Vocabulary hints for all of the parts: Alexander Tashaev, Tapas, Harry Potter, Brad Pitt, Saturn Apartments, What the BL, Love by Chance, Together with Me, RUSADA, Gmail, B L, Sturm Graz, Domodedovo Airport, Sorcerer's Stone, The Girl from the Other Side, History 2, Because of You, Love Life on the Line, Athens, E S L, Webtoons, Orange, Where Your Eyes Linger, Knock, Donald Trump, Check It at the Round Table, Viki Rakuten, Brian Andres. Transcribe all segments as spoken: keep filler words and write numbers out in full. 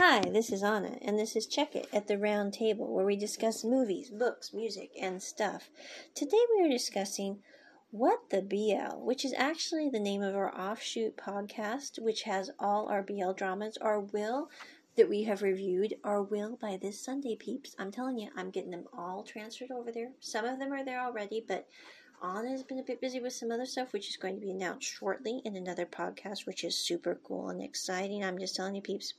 Hi, this is Anna, and this is Check It at the Round Table, where we discuss movies, books, music, and stuff. Today we are discussing What the B L, which is actually the name of our offshoot podcast, which has all our B L dramas, our will that we have reviewed, our will by this Sunday, peeps. I'm telling you, I'm getting them all transferred over there. Some of them are there already, but Anna has been a bit busy with some other stuff, which is going to be announced shortly in another podcast, which is super cool and exciting. I'm just telling you, peeps.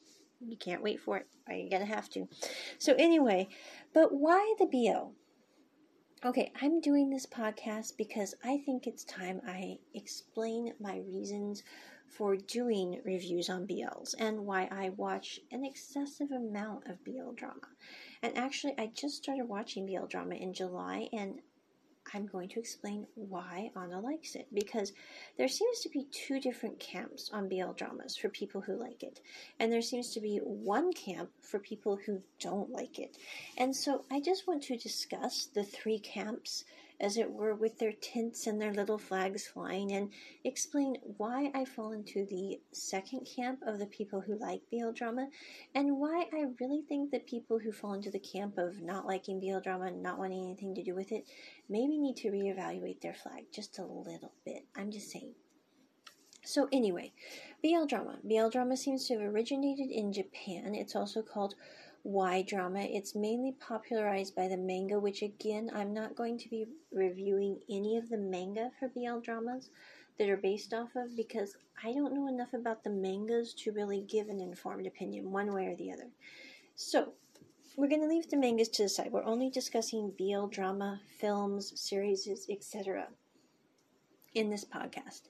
You can't wait for it. Or you're going to have to. So anyway, but why the B L? Okay, I'm doing this podcast because I think it's time I explain my reasons for doing reviews on B Ls and why I watch an excessive amount of B L drama. And actually, I just started watching B L drama in July, and I'm going to explain why Anna likes it, because there seems to be two different camps on B L dramas for people who like it, and there seems to be one camp for people who don't like it. And so I just want to discuss the three camps, as it were, with their tints and their little flags flying, and explain why I fall into the second camp of the people who like B L drama, and why I really think that people who fall into the camp of not liking B L drama and not wanting anything to do with it maybe need to reevaluate their flag just a little bit. I'm just saying. So anyway, B L drama. B L drama seems to have originated in Japan. It's also called Y drama. It's mainly popularized by the manga, which again, I'm not going to be reviewing any of the manga for B L dramas that are based off of, because I don't know enough about the mangas to really give an informed opinion one way or the other. So we're going to leave the mangas to the side. We're only discussing B L drama, films, series, et cetera in this podcast.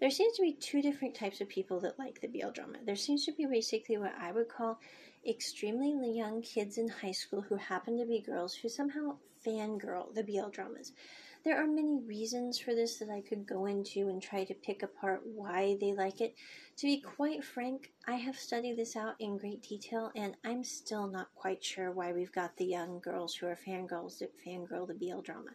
There seems to be two different types of people that like the B L drama. There seems to be basically what I would call extremely young kids in high school who happen to be girls who somehow fangirl the B L dramas. There are many reasons for this that I could go into and try to pick apart why they like it. To be quite frank, I have studied this out in great detail, and I'm still not quite sure why we've got the young girls who are fangirls that fangirl the B L drama.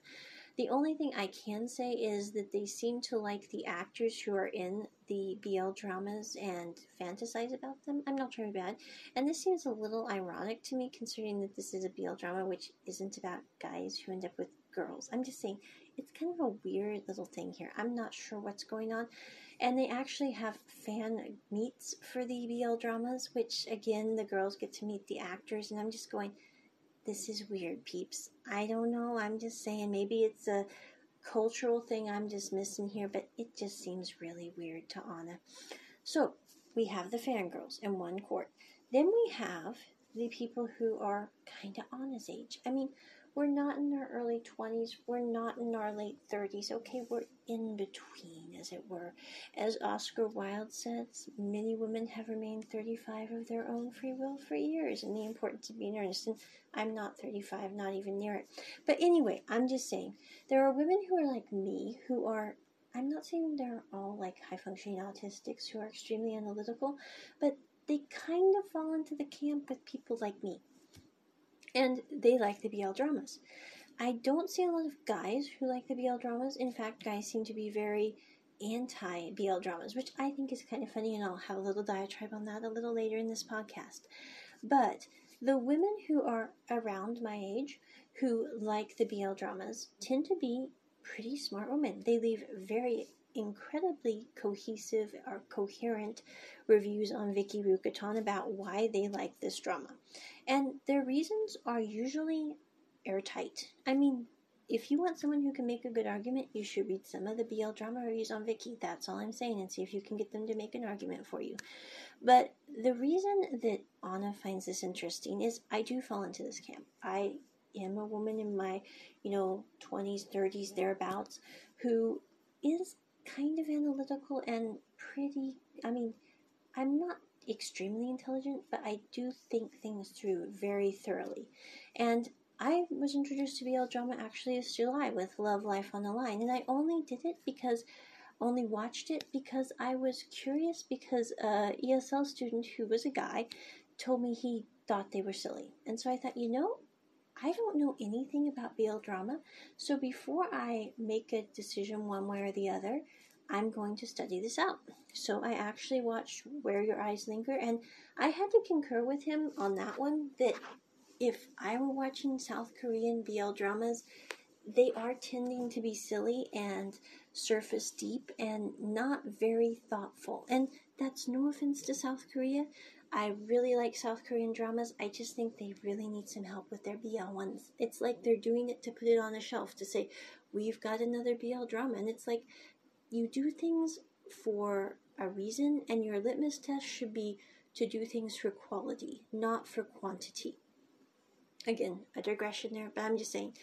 The only thing I can say is that they seem to like the actors who are in the B L dramas and fantasize about them. I'm not trying to be bad. And this seems a little ironic to me, considering that this is a B L drama, which isn't about guys who end up with girls. I'm just saying, it's kind of a weird little thing here. I'm not sure what's going on. And they actually have fan meets for the B L dramas, which, again, the girls get to meet the actors. And I'm just going, this is weird, peeps. I don't know. I'm just saying, maybe it's a cultural thing I'm just missing here, but it just seems really weird to Anna. So we have the fangirls in one court. Then we have the people who are kind of Anna's age. I mean, we're not in our early twenties. We're not in our late thirties. Okay, we're in between, as it were. As Oscar Wilde says, many women have remained thirty-five of their own free will for years, and the importance of being earnest. And I'm not thirty-five, not even near it. But anyway, I'm just saying, there are women who are like me, who are, I'm not saying they're all like high-functioning autistics who are extremely analytical, but they kind of fall into the camp with people like me. And they like the B L dramas. I don't see a lot of guys who like the B L dramas. In fact, guys seem to be very anti-B L dramas, which I think is kind of funny, and I'll have a little diatribe on that a little later in this podcast. But the women who are around my age who like the B L dramas tend to be pretty smart women. They leave very incredibly cohesive or coherent reviews on Viki Rakuten about why they like this drama. And their reasons are usually airtight. I mean, if you want someone who can make a good argument, you should read some of the B L drama reviews on Viki. That's all I'm saying, and see if you can get them to make an argument for you. But the reason that Anna finds this interesting is I do fall into this camp. I am a woman in my, you know, twenties, thirties, thereabouts, who is kind of analytical and pretty, I mean, I'm not extremely intelligent, but I do think things through very thoroughly. And I was introduced to B L drama actually this July with Love Life on the Line, and I only did it because, only watched it because I was curious, because an E S L student who was a guy told me he thought they were silly. And so I thought, you know, I don't know anything about B L drama, so before I make a decision one way or the other, I'm going to study this out. So I actually watched Where Your Eyes Linger, and I had to concur with him on that one, that if I were watching South Korean B L dramas, they are tending to be silly and surface deep and not very thoughtful. And that's no offense to South Korea. I really like South Korean dramas. I just think they really need some help with their B L ones. It's like they're doing it to put it on a shelf to say, we've got another B L drama. And it's like, you do things for a reason, and your litmus test should be to do things for quality, not for quantity. Again, a digression there, but I'm just saying.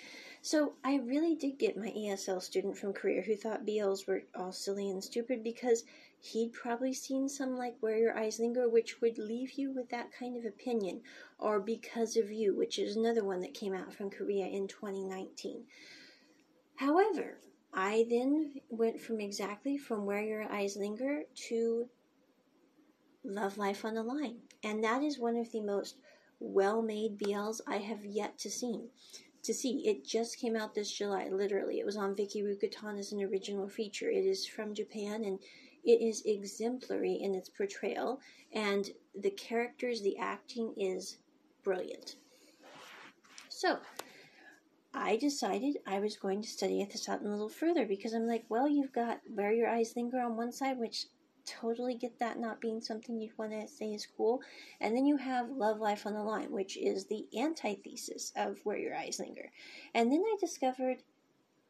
So I really did get my E S L student from Korea who thought B Ls were all silly and stupid because he'd probably seen some like Where Your Eyes Linger, which would leave you with that kind of opinion, or Because of You, which is another one that came out from Korea in twenty nineteen. However, I then went from exactly from Where Your Eyes Linger to Love Life on the Line, and that is one of the most well-made B Ls I have yet to see. To see. It just came out this July, literally. It was on Viki Rakuten as an original feature. It is from Japan, and it is exemplary in its portrayal, and the characters, the acting is brilliant. So, I decided I was going to study this out a little further, because I'm like, well, you've got Where Your Eyes Linger on one side, which totally get that not being something you'd want to say is cool. And then you have Love Life on the Line, which is the antithesis of Where Your Eyes Linger. And then I discovered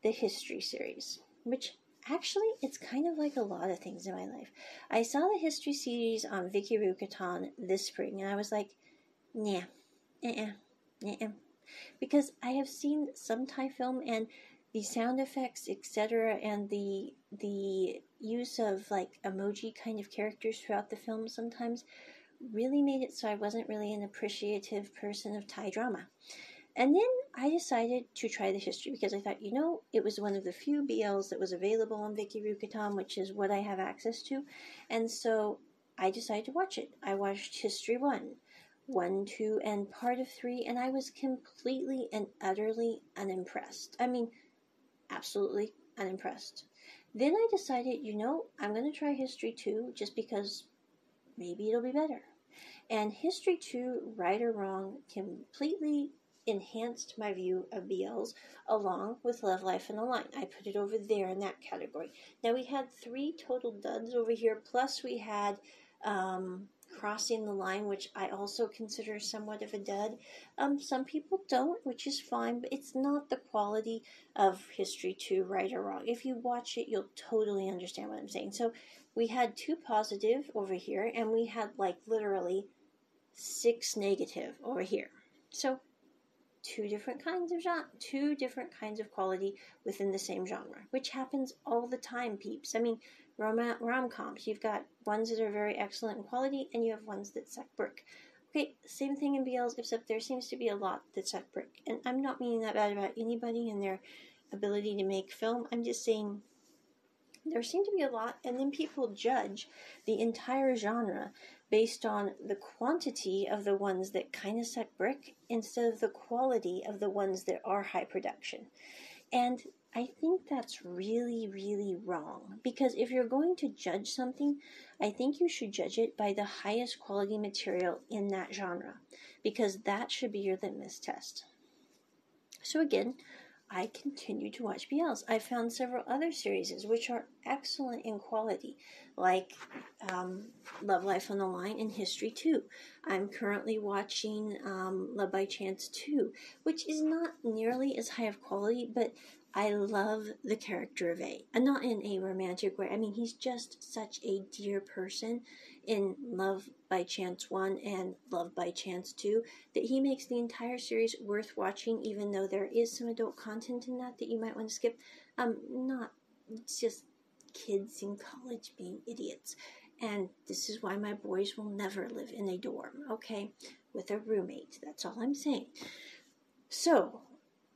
the History series, which actually it's kind of like a lot of things in my life. I saw the History series on Viki Rakuten this spring, and I was like, nah, uh-uh, uh-uh. Because I have seen some Thai film, and the sound effects, et cetera, and the the use of like emoji kind of characters throughout the film sometimes really made it so I wasn't really an appreciative person of Thai drama. And then I decided to try the History because I thought, you know, it was one of the few B Ls that was available on Viki Rakuten, which is what I have access to. And so I decided to watch it. I watched History one, one, two, and part of three, and I was completely and utterly unimpressed. I mean, absolutely unimpressed. Then I decided, you know, I'm going to try History two just because maybe it'll be better. And History two, right or wrong, completely enhanced my view of B Ls along with Love Life on the Line. I put it over there in that category. Now we had three total duds over here, plus we had um, Crossing the Line, which I also consider somewhat of a dud. Um, some people don't, which is fine, but it's not the quality of History two, right or wrong. If you watch it, you'll totally understand what I'm saying. So we had two positive over here, and we had like literally six negative over here. So two different kinds of genre, two different kinds of quality within the same genre, which happens all the time, peeps. I mean, Rom- rom-coms. You've got ones that are very excellent in quality, and you have ones that suck brick. Okay, same thing in B Ls, except there seems to be a lot that suck brick. And I'm not meaning that bad about anybody and their ability to make film. I'm just saying there seem to be a lot, and then people judge the entire genre based on the quantity of the ones that kind of suck brick instead of the quality of the ones that are high production. And I think that's really, really wrong, because if you're going to judge something, I think you should judge it by the highest quality material in that genre, because that should be your litmus test. So again, I continue to watch B Ls. I found several other series which are excellent in quality, like um, Love Life on the Line and History two. I'm currently watching um, Love by Chance two, which is not nearly as high of quality, but I love the character of A, and not in a romantic way. I mean, he's just such a dear person in Love by Chance one and Love by Chance two that he makes the entire series worth watching, even though there is some adult content in that that you might want to skip. Um, not just kids in college being idiots. And this is why my boys will never live in a dorm, okay, with a roommate. That's all I'm saying. So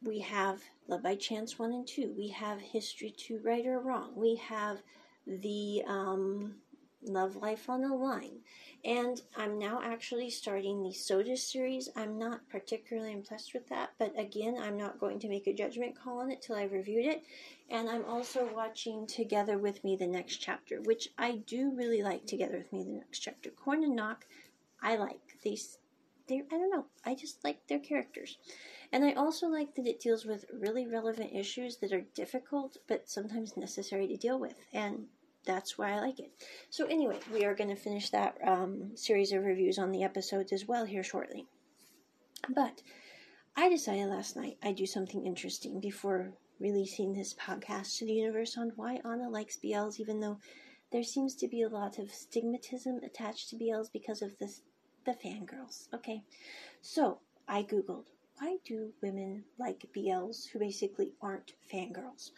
we have Love by Chance one and two. We have History two, right or wrong. We have the um, Love Life on the Line. And I'm now actually starting the Soda series. I'm not particularly impressed with that, but again, I'm not going to make a judgment call on it till I've reviewed it. And I'm also watching Together with Me, the Next Chapter, which I do really like. Together with Me, the Next Chapter. Korn and Knock, I like. They, they, I don't know, I just like their characters. And I also like that it deals with really relevant issues that are difficult, but sometimes necessary to deal with. And that's why I like it. So anyway, we are going to finish that um, series of reviews on the episodes as well here shortly. But I decided last night I'd do something interesting before releasing this podcast to the universe on why Anna likes B Ls, even though there seems to be a lot of stigmatism attached to B Ls because of this, the fangirls. Okay, so I Googled, why do women like B Ls who basically aren't fangirls?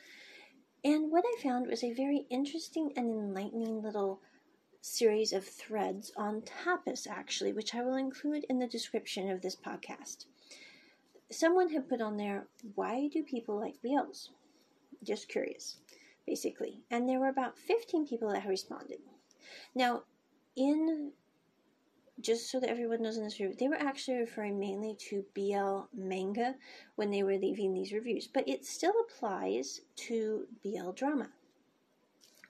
And what I found was a very interesting and enlightening little series of threads on Tapas, actually, which I will include in the description of this podcast. Someone had put on there, why do people like B Ls? Just curious, basically. And there were about fifteen people that had responded. Now, in, just so that everyone knows in this review, they were actually referring mainly to B L manga when they were leaving these reviews, but it still applies to B L drama.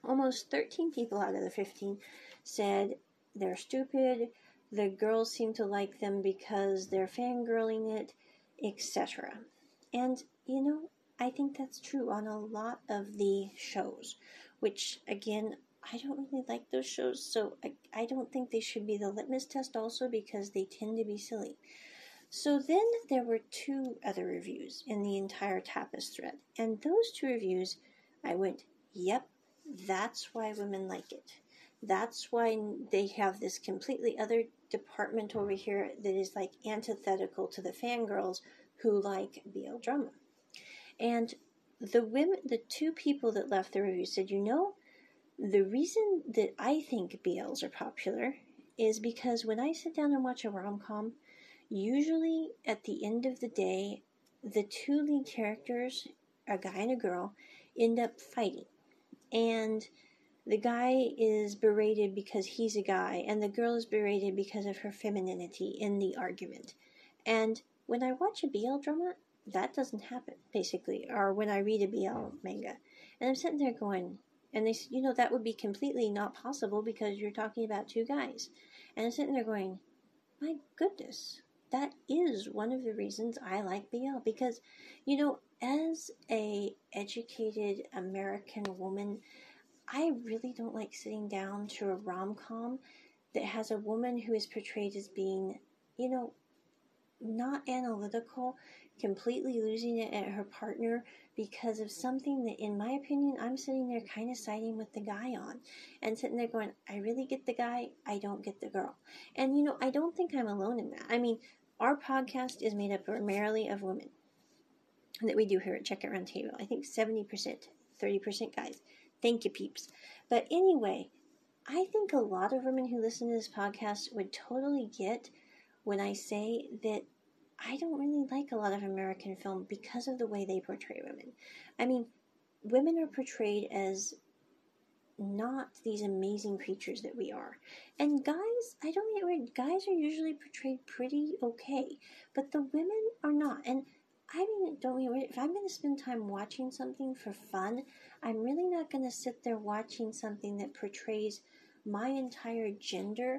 Almost thirteen people out of the fifteen said they're stupid, the girls seem to like them because they're fangirling it, et cetera. And, you know, I think that's true on a lot of the shows, which, again, I don't really like those shows, so I, I don't think they should be the litmus test also because they tend to be silly. So then there were two other reviews in the entire Tapas thread, and those two reviews, I went, yep, that's why women like it. That's why they have this completely other department over here that is like antithetical to the fangirls who like B L drama. And the women, the two people that left the review said, you know, the reason that I think B Ls are popular is because when I sit down and watch a rom-com, usually at the end of the day, the two lead characters, a guy and a girl, end up fighting. And the guy is berated because he's a guy, and the girl is berated because of her femininity in the argument. And when I watch a B L drama, that doesn't happen, basically, or when I read a B L manga. And I'm sitting there going, and they said, you know, that would be completely not possible because you're talking about two guys. And I'm sitting there going, my goodness, that is one of the reasons I like B L. Because, you know, as a educated American woman, I really don't like sitting down to a rom-com that has a woman who is portrayed as being, you know, not analytical, completely losing it at her partner because of something that, in my opinion, I'm sitting there kind of siding with the guy on and sitting there going, I really get the guy, I don't get the girl. And, you know, I don't think I'm alone in that. I mean, our podcast is made up primarily of women that we do here at Check It Round Table. I think seventy percent, thirty percent guys. Thank you, peeps. But anyway, I think a lot of women who listen to this podcast would totally get when I say that I don't really like a lot of American film because of the way they portray women. I mean, women are portrayed as not these amazing creatures that we are. And guys, I don't get worried. Guys are usually portrayed pretty okay, but the women are not. And I mean, don't get worried. If I'm going to spend time watching something for fun, I'm really not going to sit there watching something that portrays my entire gender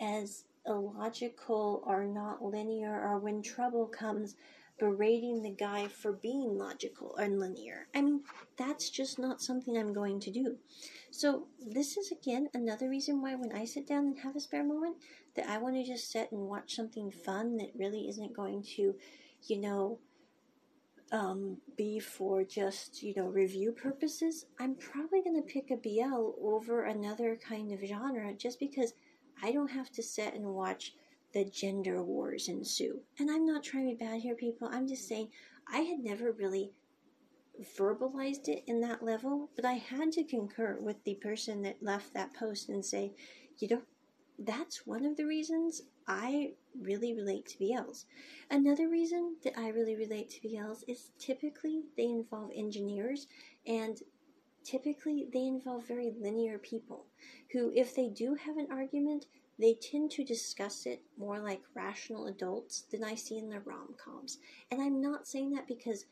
as illogical or not linear, or when trouble comes, berating the guy for being logical and linear. I mean, that's just not something I'm going to do. So this is, again, another reason why when I sit down and have a spare moment that I want to just sit and watch something fun that really isn't going to, you know, um, be for just, you know, review purposes. I'm probably going to pick a B L over another kind of genre just because I don't have to sit and watch the gender wars ensue. And I'm not trying to be bad here, people. I'm just saying I had never really verbalized it in that level, but I had to concur with the person that left that post and say, you know, that's one of the reasons I really relate to B Ls. Another reason that I really relate to B Ls is typically they involve engineers, and typically they involve very linear people who, if they do have an argument, they tend to discuss it more like rational adults than I see in the rom-coms. And I'm not saying that because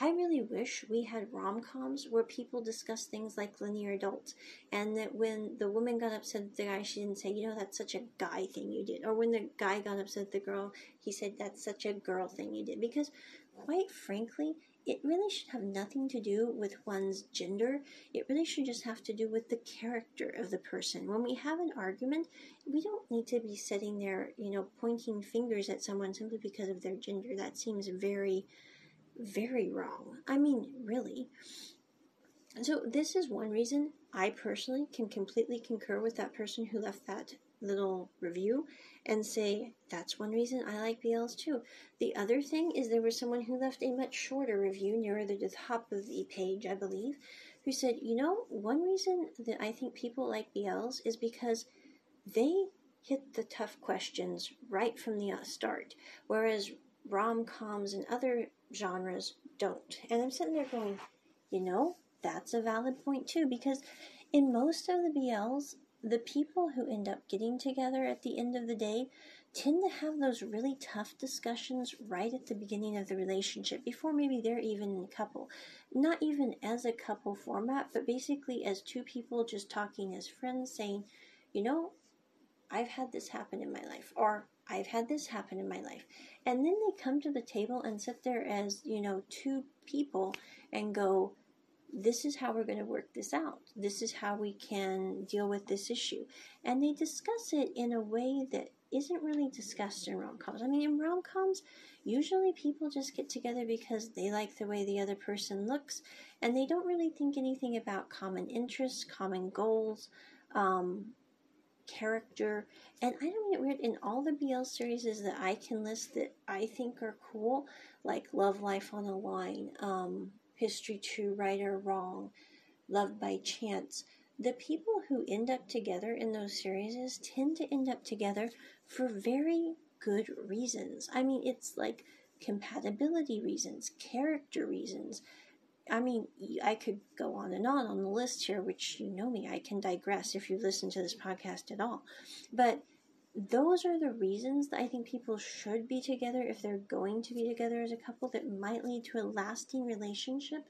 I really wish we had rom-coms where people discuss things like linear adults, and that when the woman got upset at the guy, she didn't say, you know, that's such a guy thing you did. Or when the guy got upset at the girl, he said, that's such a girl thing you did. Because, quite frankly, it really should have nothing to do with one's gender. It really should just have to do with the character of the person. When we have an argument, we don't need to be sitting there, you know, pointing fingers at someone simply because of their gender. That seems very, very wrong. I mean, really. So this is one reason I personally can completely concur with that person who left that little review and say, that's one reason I like B Ls too. The other thing is there was someone who left a much shorter review nearer the top of the page, I believe, who said, you know, one reason that I think people like B Ls is because they hit the tough questions right from the start, whereas rom-coms and other genres don't. And I'm sitting there going, you know, that's a valid point too, because in most of the B Ls, the people who end up getting together at the end of the day tend to have those really tough discussions right at the beginning of the relationship, before maybe they're even a couple. Not even as a couple format, but basically as two people just talking as friends, saying, you know, I've had this happen in my life, or I've had this happen in my life. And then they come to the table and sit there as, you know, two people and go, this is how we're going to work this out. This is how we can deal with this issue. And they discuss it in a way that isn't really discussed in rom-coms. I mean, in rom-coms, usually people just get together because they like the way the other person looks, and they don't really think anything about common interests, common goals, um, character. And I don't get weird, in all the B L series that I can list that I think are cool, like Love Life on the Line, um... History two, Right or Wrong, Love by Chance, the people who end up together in those series tend to end up together for very good reasons. I mean, it's like compatibility reasons, character reasons. I mean, I could go on and on on the list here, which, you know me, I can digress if you listen to this podcast at all. But those are the reasons that I think people should be together if they're going to be together as a couple that might lead to a lasting relationship.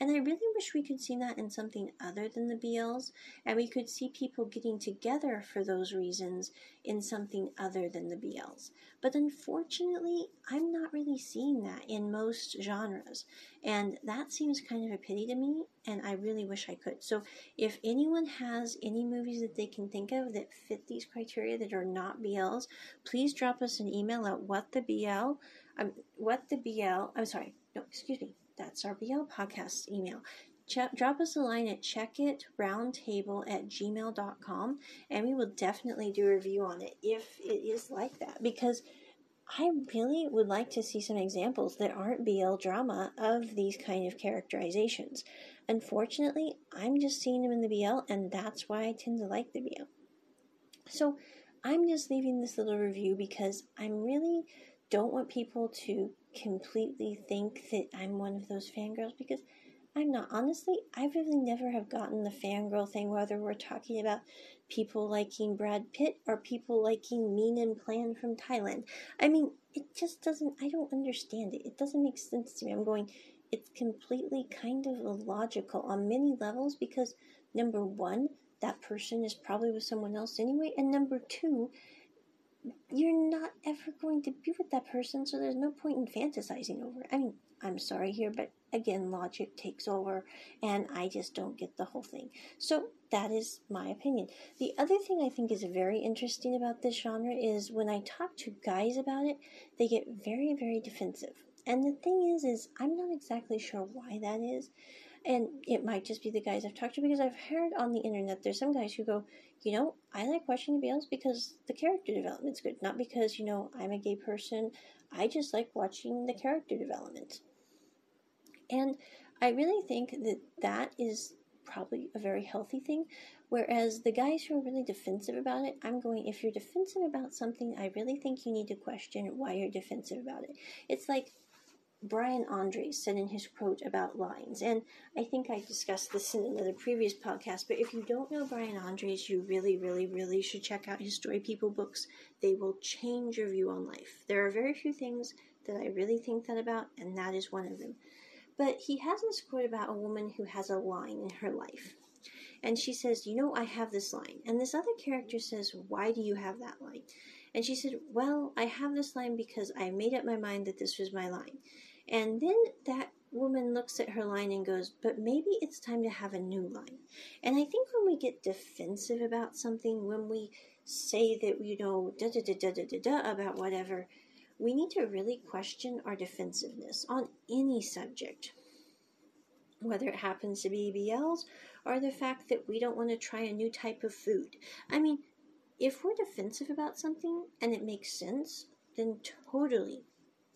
And I really wish we could see that in something other than the B Ls, and we could see people getting together for those reasons in something other than the B Ls. But unfortunately, I'm not really seeing that in most genres, and that seems kind of a pity to me, and I really wish I could. So if anyone has any movies that they can think of that fit these criteria that are not B Ls, please drop us an email at what the B L, um, what the B L, I'm sorry, no, excuse me, that's our B L podcast email. Che- drop us a line at check it round table at gmail dot com, and we will definitely do a review on it if it is like that, because I really would like to see some examples that aren't B L drama of these kind of characterizations. Unfortunately, I'm just seeing them in the B L, and that's why I tend to like the B L. So I'm just leaving this little review because I really don't want people to completely think that I'm one of those fangirls, because I'm not. Honestly, I really never have gotten the fangirl thing, whether we're talking about people liking Brad Pitt or people liking Mean and Plan from Thailand. I mean, it just doesn't, I don't understand it. It doesn't make sense to me. I'm going, it's completely kind of illogical on many levels, because number one, that person is probably with someone else anyway, and number two, you're not ever going to be with that person, so there's no point in fantasizing over it. I mean, I'm sorry here, but again, logic takes over, and I just don't get the whole thing. So that is my opinion. The other thing I think is very interesting about this genre is when I talk to guys about it, they get very, very defensive. And the thing is, is I'm not exactly sure why that is. And it might just be the guys I've talked to, because I've heard on the internet there's some guys who go, you know, I like watching the B Ls because the character development's good, not because, you know, I'm a gay person. I just like watching the character development. And I really think that that is probably a very healthy thing, whereas the guys who are really defensive about it, I'm going, if you're defensive about something, I really think you need to question why you're defensive about it. It's like, Brian Andres said in his quote about lines, and I think I discussed this in another previous podcast, but if you don't know Brian Andres, you really, really, really should check out his Story People books. They will change your view on life. There are very few things that I really think that about, and that is one of them. But he has this quote about a woman who has a line in her life. And she says, you know, I have this line. And this other character says, why do you have that line? And she said, well, I have this line because I made up my mind that this was my line. And then that woman looks at her line and goes, but maybe it's time to have a new line. And I think when we get defensive about something, when we say that, you know, da da da da da da da about whatever, we need to really question our defensiveness on any subject, whether it happens to be B Ls or the fact that we don't want to try a new type of food. I mean, if we're defensive about something and it makes sense, then totally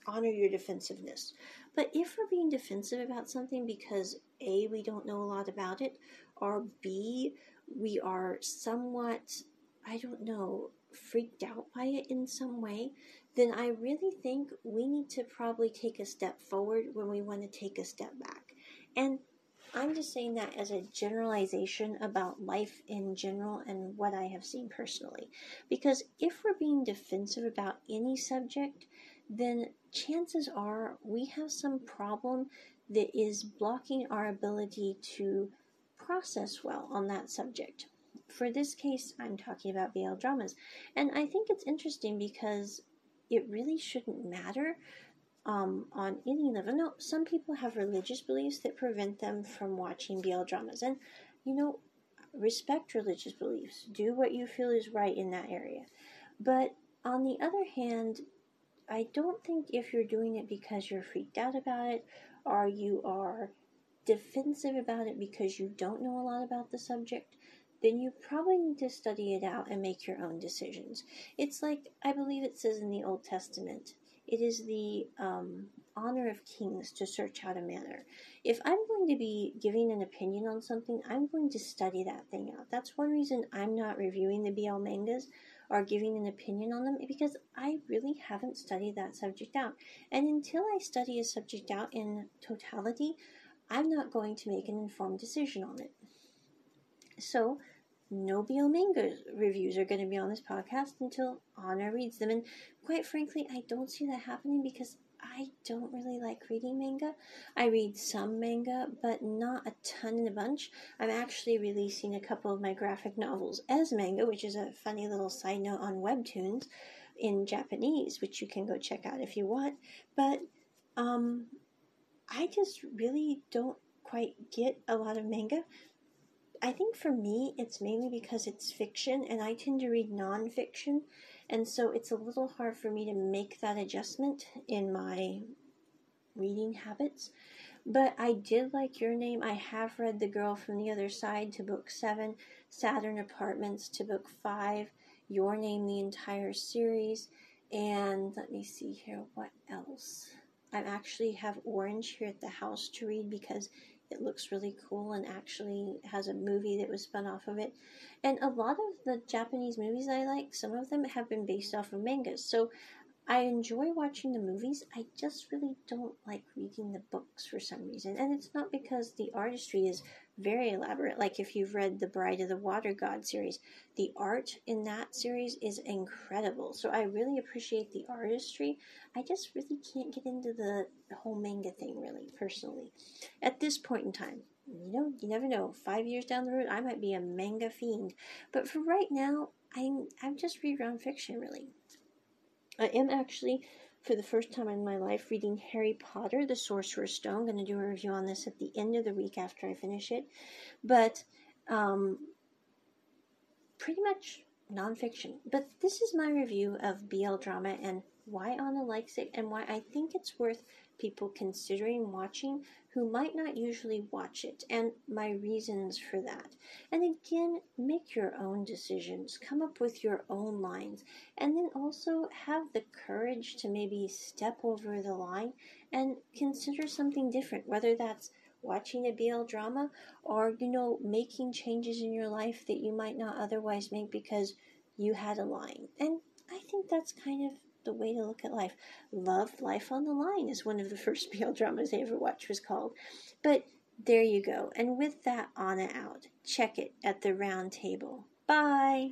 honor your defensiveness. But if we're being defensive about something because A, we don't know a lot about it, or B, we are somewhat, I don't know, freaked out by it in some way, then I really think we need to probably take a step forward when we want to take a step back. And I'm just saying that as a generalization about life in general and what I have seen personally. Because if we're being defensive about any subject, then chances are we have some problem that is blocking our ability to process well on that subject. For this case, I'm talking about B L dramas. And I think it's interesting because it really shouldn't matter um, on any level. No, some people have religious beliefs that prevent them from watching B L dramas. And, you know, respect religious beliefs. Do what you feel is right in that area. But on the other hand, I don't think if you're doing it because you're freaked out about it, or you are defensive about it because you don't know a lot about the subject, then you probably need to study it out and make your own decisions. It's like, I believe it says in the Old Testament, it is the um, honor of kings to search out a matter. If I'm going to be giving an opinion on something, I'm going to study that thing out. That's one reason I'm not reviewing the B L mangas, or giving an opinion on them, because I really haven't studied that subject out. And until I study a subject out in totality, I'm not going to make an informed decision on it. So, no B L manga reviews are going to be on this podcast until Anna reads them. And quite frankly, I don't see that happening because I don't really like reading manga. I read some manga, but not a ton in a bunch. I'm actually releasing a couple of my graphic novels as manga, which is a funny little side note on Webtoons in Japanese, which you can go check out if you want. But um, I just really don't quite get a lot of manga. I think for me, it's mainly because it's fiction, and I tend to read non-fiction. And so it's a little hard for me to make that adjustment in my reading habits. But I did like Your Name. I have read The Girl from the Other Side to book seven, Saturn Apartments to book five, Your Name, the entire series. And let me see here, what else? I actually have Orange here at the house to read because it looks really cool and actually has a movie that was spun off of it. And a lot of the Japanese movies I like, some of them have been based off of mangas. So I enjoy watching the movies. I just really don't like reading the books for some reason. And it's not because the artistry is very elaborate. Like if you've read the Bride of the Water God series, the art in that series is incredible. So I really appreciate the artistry. I just really can't get into the whole manga thing really, personally. At this point in time, you know, you never know. Five years down the road, I might be a manga fiend. But for right now, I'm, I'm just rereading fiction really. I am actually, for the first time in my life, reading Harry Potter, The Sorcerer's Stone. I'm going to do a review on this at the end of the week after I finish it. But um, pretty much nonfiction. But this is my review of B L drama and why Anna likes it and why I think it's worth people considering watching who might not usually watch it, and my reasons for that. And again, make your own decisions, come up with your own lines, and then also have the courage to maybe step over the line and consider something different, whether that's watching a B L drama or, you know, making changes in your life that you might not otherwise make because you had a line. And I think that's kind of the way to look at life. Love Life on the Line is one of the first B L dramas I ever watched was called. But there you go. And with that, Anna out. Check it at the round table. Bye.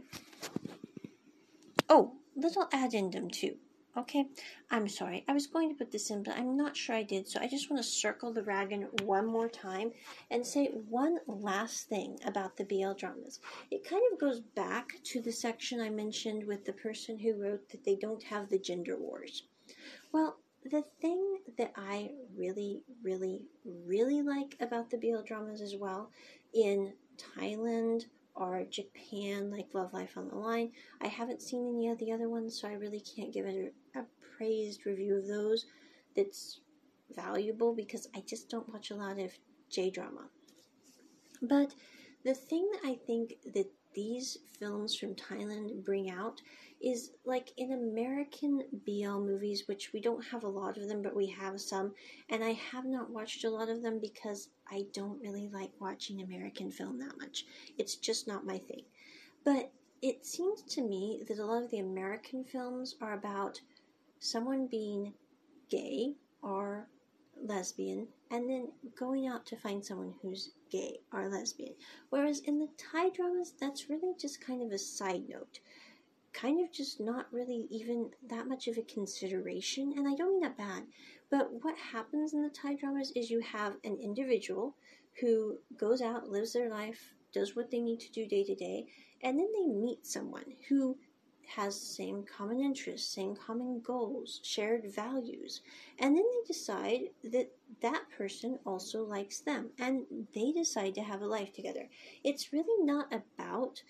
Oh, little addendum too. Okay, I'm sorry. I was going to put this in, but I'm not sure I did. So I just want to circle the wagon one more time and say one last thing about the B L dramas. It kind of goes back to the section I mentioned with the person who wrote that they don't have the gender wars. Well, the thing that I really, really, really like about the B L dramas as well in Thailand or Japan, like Love Life on the Line. I haven't seen any of the other ones, so I really can't give it a, a praised review of those that's valuable because I just don't watch a lot of J-drama. But the thing that I think that these films from Thailand bring out is like in American B L movies, which we don't have a lot of them, but we have some, and I have not watched a lot of them because I don't really like watching American film that much. It's just not my thing. But it seems to me that a lot of the American films are about someone being gay or lesbian and then going out to find someone who's gay or lesbian. Whereas in the Thai dramas, that's really just kind of a side note. Kind of just not really even that much of a consideration, and I don't mean that bad, but what happens in the Thai dramas is you have an individual who goes out, lives their life, does what they need to do day to day, and then they meet someone who has same common interests, same common goals, shared values, and then they decide that that person also likes them, and they decide to have a life together. It's really not about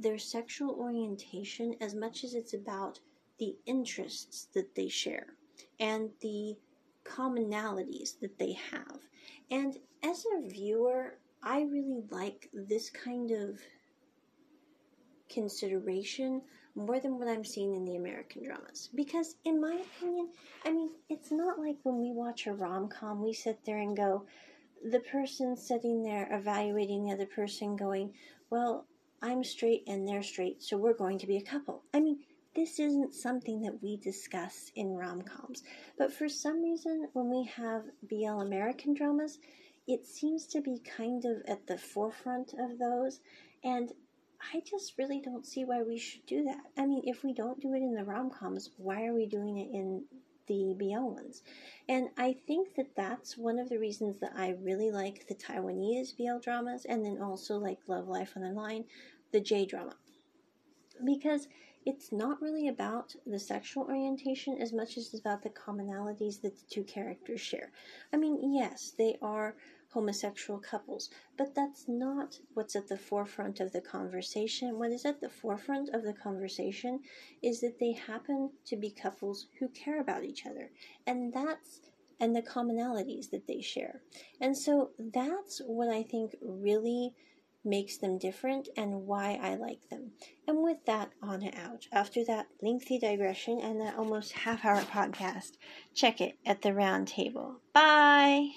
their sexual orientation as much as it's about the interests that they share and the commonalities that they have. And as a viewer, I really like this kind of consideration more than what I'm seeing in the American dramas. Because in my opinion, I mean, it's not like when we watch a rom-com, we sit there and go, the person sitting there evaluating the other person going, well, I'm straight and they're straight, so we're going to be a couple. I mean, this isn't something that we discuss in rom-coms. But for some reason, when we have B L American dramas, it seems to be kind of at the forefront of those. And I just really don't see why we should do that. I mean, if we don't do it in the rom-coms, why are we doing it in the B L ones? And I think that that's one of the reasons that I really like the Taiwanese B L dramas and then also like Love Life on the Line, the J drama, because it's not really about the sexual orientation as much as it's about the commonalities that the two characters share. I mean, yes, they are homosexual couples, but that's not what's at the forefront of the conversation. What is at the forefront of the conversation is that they happen to be couples who care about each other, and that's and the commonalities that they share. And so that's what I think really makes them different and why I like them. And with that, on and out. After that lengthy digression and that almost half hour podcast, check it at the round table. Bye!